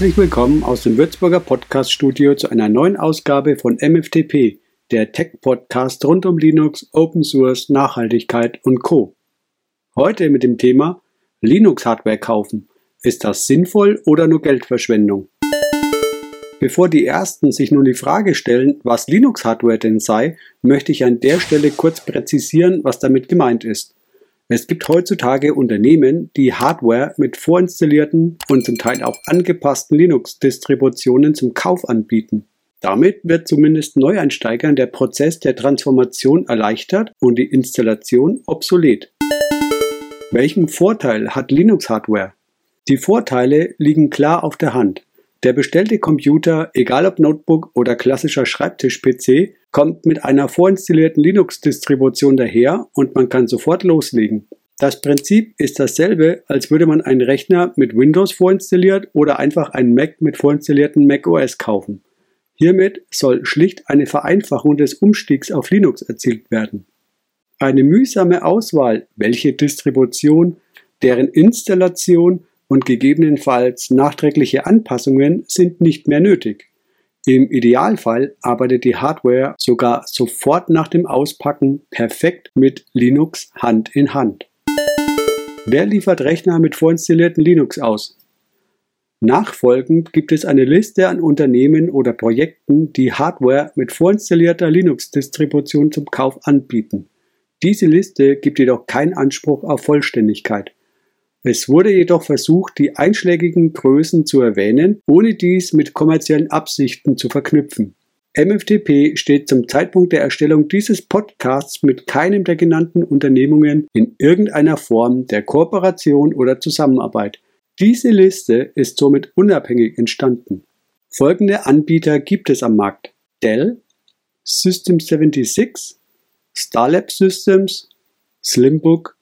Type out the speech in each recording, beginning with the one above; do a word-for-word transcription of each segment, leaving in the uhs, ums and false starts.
Herzlich willkommen aus dem Würzburger Podcast-Studio zu einer neuen Ausgabe von M F T P, der Tech-Podcast rund um Linux, Open Source, Nachhaltigkeit und Co. Heute mit dem Thema Linux-Hardware kaufen. Ist das sinnvoll oder nur Geldverschwendung? Bevor die Ersten sich nun die Frage stellen, was Linux-Hardware denn sei, möchte ich an der Stelle kurz präzisieren, was damit gemeint ist. Es gibt heutzutage Unternehmen, die Hardware mit vorinstallierten und zum Teil auch angepassten Linux-Distributionen zum Kauf anbieten. Damit wird zumindest Neueinsteigern der Prozess der Transformation erleichtert und die Installation obsolet. Welchen Vorteil hat Linux-Hardware? Die Vorteile liegen klar auf der Hand. Der bestellte Computer, egal ob Notebook oder klassischer Schreibtisch-P C, kommt mit einer vorinstallierten Linux-Distribution daher und man kann sofort loslegen. Das Prinzip ist dasselbe, als würde man einen Rechner mit Windows vorinstalliert oder einfach einen Mac mit vorinstallierten Mac O S kaufen. Hiermit soll schlicht eine Vereinfachung des Umstiegs auf Linux erzielt werden. Eine mühsame Auswahl, welche Distribution, deren Installation und gegebenenfalls nachträgliche Anpassungen sind nicht mehr nötig. Im Idealfall arbeitet die Hardware sogar sofort nach dem Auspacken perfekt mit Linux Hand in Hand. Wer liefert Rechner mit vorinstallierten Linux aus? Nachfolgend gibt es eine Liste an Unternehmen oder Projekten, die Hardware mit vorinstallierter Linux-Distribution zum Kauf anbieten. Diese Liste gibt jedoch keinen Anspruch auf Vollständigkeit. Es wurde jedoch versucht, die einschlägigen Größen zu erwähnen, ohne dies mit kommerziellen Absichten zu verknüpfen. M F T P steht zum Zeitpunkt der Erstellung dieses Podcasts mit keinem der genannten Unternehmungen in irgendeiner Form der Kooperation oder Zusammenarbeit. Diese Liste ist somit unabhängig entstanden. Folgende Anbieter gibt es am Markt: Dell, System sechsundsiebzig, Starlabs Systems, Slimbook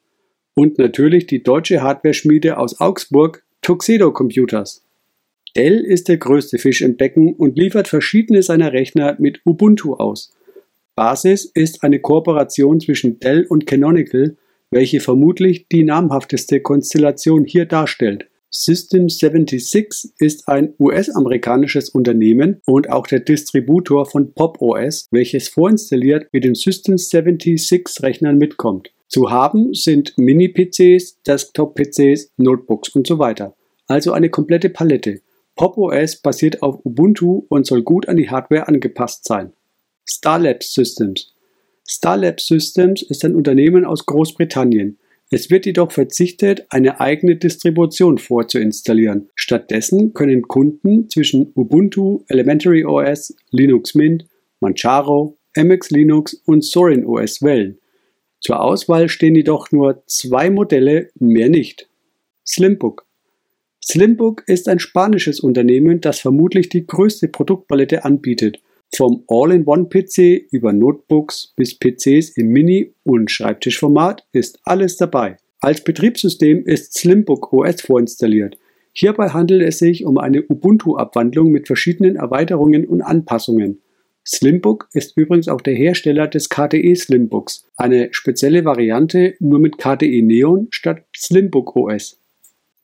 und natürlich die deutsche Hardware-Schmiede aus Augsburg, Tuxedo Computers. Dell ist der größte Fisch im Becken und liefert verschiedene seiner Rechner mit Ubuntu aus. Basis ist eine Kooperation zwischen Dell und Canonical, welche vermutlich die namhafteste Konstellation hier darstellt. System sechsundsiebzig ist ein U S-amerikanisches Unternehmen und auch der Distributor von Pop O S, welches vorinstalliert mit den System sechsundsiebzig-Rechnern mitkommt. Zu haben sind Mini-P Cs, Desktop-P Cs, Notebooks und so weiter. Also eine komplette Palette. Pop O S basiert auf Ubuntu und soll gut an die Hardware angepasst sein. Starlabs Systems. Starlabs Systems ist ein Unternehmen aus Großbritannien. Es wird jedoch verzichtet, eine eigene Distribution vorzuinstallieren. Stattdessen können Kunden zwischen Ubuntu, Elementary O S, Linux Mint, Manjaro, M X Linux und Zorin O S wählen. Zur Auswahl stehen jedoch nur zwei Modelle, mehr nicht. Slimbook. Slimbook ist ein spanisches Unternehmen, das vermutlich die größte Produktpalette anbietet. Vom All-in-One-P C über Notebooks bis P Cs im Mini- und Schreibtischformat ist alles dabei. Als Betriebssystem ist Slimbook O S vorinstalliert. Hierbei handelt es sich um eine Ubuntu-Abwandlung mit verschiedenen Erweiterungen und Anpassungen. Slimbook ist übrigens auch der Hersteller des K D E Slimbooks, eine spezielle Variante nur mit K D E Neon statt Slimbook O S.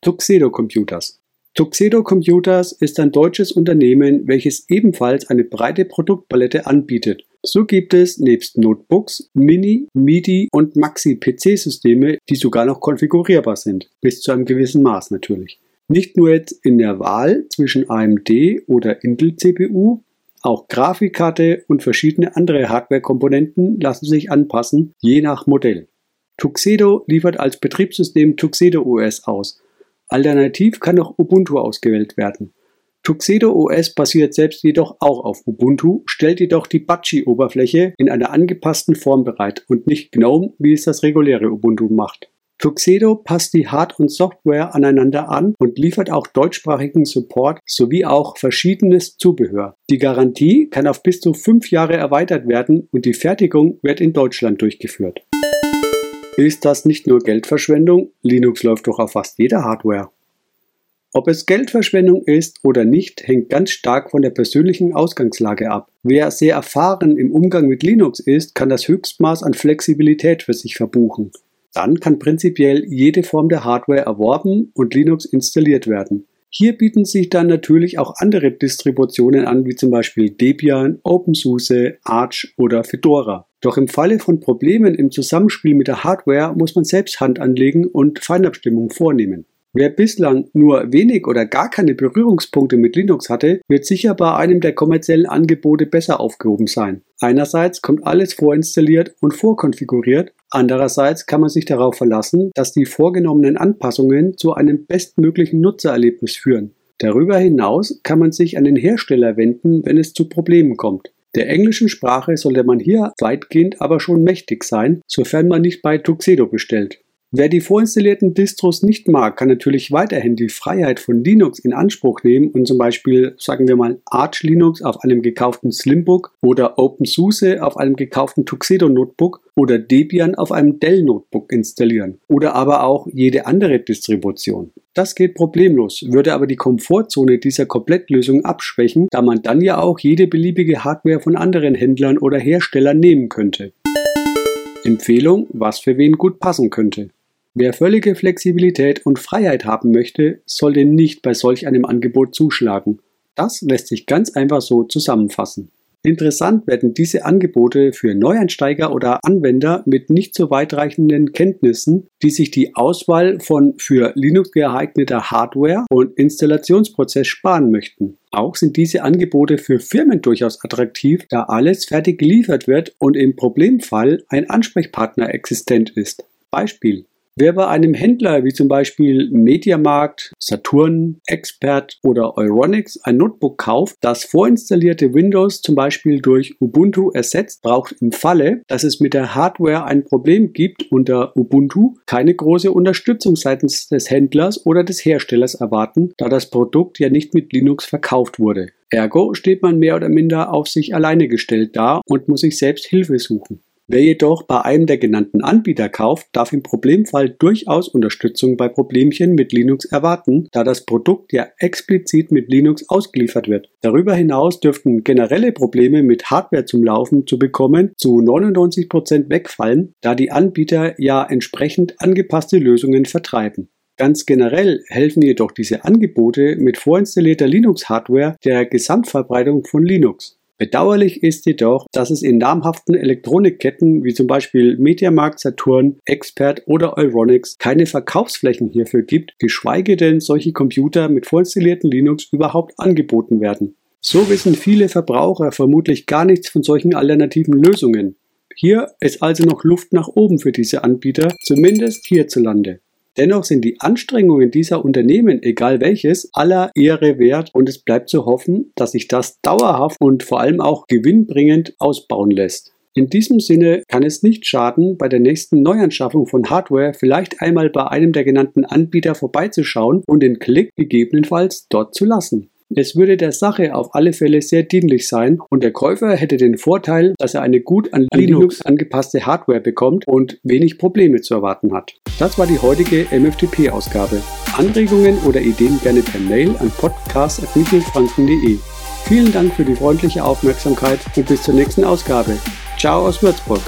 Tuxedo Computers. Tuxedo Computers ist ein deutsches Unternehmen, welches ebenfalls eine breite Produktpalette anbietet. So gibt es nebst Notebooks Mini-, MIDI- und Maxi-P C-Systeme, die sogar noch konfigurierbar sind, bis zu einem gewissen Maß natürlich. Nicht nur jetzt in der Wahl zwischen A M D oder Intel C P U, auch Grafikkarte und verschiedene andere Hardware-Komponenten lassen sich anpassen, je nach Modell. Tuxedo liefert als Betriebssystem Tuxedo O S aus. Alternativ kann auch Ubuntu ausgewählt werden. Tuxedo O S basiert selbst jedoch auch auf Ubuntu, stellt jedoch die Budgie-Oberfläche in einer angepassten Form bereit und nicht Gnome, wie es das reguläre Ubuntu macht. Tuxedo passt die Hard- und Software aneinander an und liefert auch deutschsprachigen Support sowie auch verschiedenes Zubehör. Die Garantie kann auf bis zu fünf Jahre erweitert werden und die Fertigung wird in Deutschland durchgeführt. Ist das nicht nur Geldverschwendung? Linux läuft doch auf fast jeder Hardware. Ob es Geldverschwendung ist oder nicht, hängt ganz stark von der persönlichen Ausgangslage ab. Wer sehr erfahren im Umgang mit Linux ist, kann das Höchstmaß an Flexibilität für sich verbuchen. Dann kann prinzipiell jede Form der Hardware erworben und Linux installiert werden. Hier bieten sich dann natürlich auch andere Distributionen an, wie zum Beispiel Debian, OpenSUSE, Arch oder Fedora. Doch im Falle von Problemen im Zusammenspiel mit der Hardware muss man selbst Hand anlegen und Feinabstimmung vornehmen. Wer bislang nur wenig oder gar keine Berührungspunkte mit Linux hatte, wird sicher bei einem der kommerziellen Angebote besser aufgehoben sein. Einerseits kommt alles vorinstalliert und vorkonfiguriert, andererseits kann man sich darauf verlassen, dass die vorgenommenen Anpassungen zu einem bestmöglichen Nutzererlebnis führen. Darüber hinaus kann man sich an den Hersteller wenden, wenn es zu Problemen kommt. Der englischen Sprache sollte man hier weitgehend aber schon mächtig sein, sofern man nicht bei Tuxedo bestellt. Wer die vorinstallierten Distros nicht mag, kann natürlich weiterhin die Freiheit von Linux in Anspruch nehmen und zum Beispiel, sagen wir mal, Arch Linux auf einem gekauften Slimbook oder OpenSUSE auf einem gekauften Tuxedo Notebook oder Debian auf einem Dell Notebook installieren oder aber auch jede andere Distribution. Das geht problemlos, würde aber die Komfortzone dieser Komplettlösung abschwächen, da man dann ja auch jede beliebige Hardware von anderen Händlern oder Herstellern nehmen könnte. Empfehlung, was für wen gut passen könnte. Wer völlige Flexibilität und Freiheit haben möchte, sollte nicht bei solch einem Angebot zuschlagen. Das lässt sich ganz einfach so zusammenfassen. Interessant werden diese Angebote für Neueinsteiger oder Anwender mit nicht so weitreichenden Kenntnissen, die sich die Auswahl von für Linux geeigneter Hardware und Installationsprozess sparen möchten. Auch sind diese Angebote für Firmen durchaus attraktiv, da alles fertig geliefert wird und im Problemfall ein Ansprechpartner existent ist. Beispiel: Wer bei einem Händler wie zum Beispiel Mediamarkt, Saturn, Expert oder Euronics ein Notebook kauft, das vorinstallierte Windows zum Beispiel durch Ubuntu ersetzt, braucht im Falle, dass es mit der Hardware ein Problem gibt, unter Ubuntu keine große Unterstützung seitens des Händlers oder des Herstellers erwarten, da das Produkt ja nicht mit Linux verkauft wurde. Ergo steht man mehr oder minder auf sich alleine gestellt da und muss sich selbst Hilfe suchen. Wer jedoch bei einem der genannten Anbieter kauft, darf im Problemfall durchaus Unterstützung bei Problemchen mit Linux erwarten, da das Produkt ja explizit mit Linux ausgeliefert wird. Darüber hinaus dürften generelle Probleme mit Hardware zum Laufen zu bekommen zu neunundneunzig Prozent wegfallen, da die Anbieter ja entsprechend angepasste Lösungen vertreiben. Ganz generell helfen jedoch diese Angebote mit vorinstallierter Linux-Hardware der Gesamtverbreitung von Linux. Bedauerlich ist jedoch, dass es in namhaften Elektronikketten wie zum Beispiel Mediamarkt, Saturn, Expert oder Euronics keine Verkaufsflächen hierfür gibt, geschweige denn solche Computer mit vorinstallierten Linux überhaupt angeboten werden. So wissen viele Verbraucher vermutlich gar nichts von solchen alternativen Lösungen. Hier ist also noch Luft nach oben für diese Anbieter, zumindest hierzulande. Dennoch sind die Anstrengungen dieser Unternehmen, egal welches, aller Ehre wert und es bleibt zu hoffen, dass sich das dauerhaft und vor allem auch gewinnbringend ausbauen lässt. In diesem Sinne kann es nicht schaden, bei der nächsten Neuanschaffung von Hardware vielleicht einmal bei einem der genannten Anbieter vorbeizuschauen und den Klick gegebenenfalls dort zu lassen. Es würde der Sache auf alle Fälle sehr dienlich sein und der Käufer hätte den Vorteil, dass er eine gut an Linux angepasste Hardware bekommt und wenig Probleme zu erwarten hat. Das war die heutige M F T P-Ausgabe. Anregungen oder Ideen gerne per Mail an podcast at michelfranken punkt de. Vielen Dank für die freundliche Aufmerksamkeit und bis zur nächsten Ausgabe. Ciao aus Würzburg.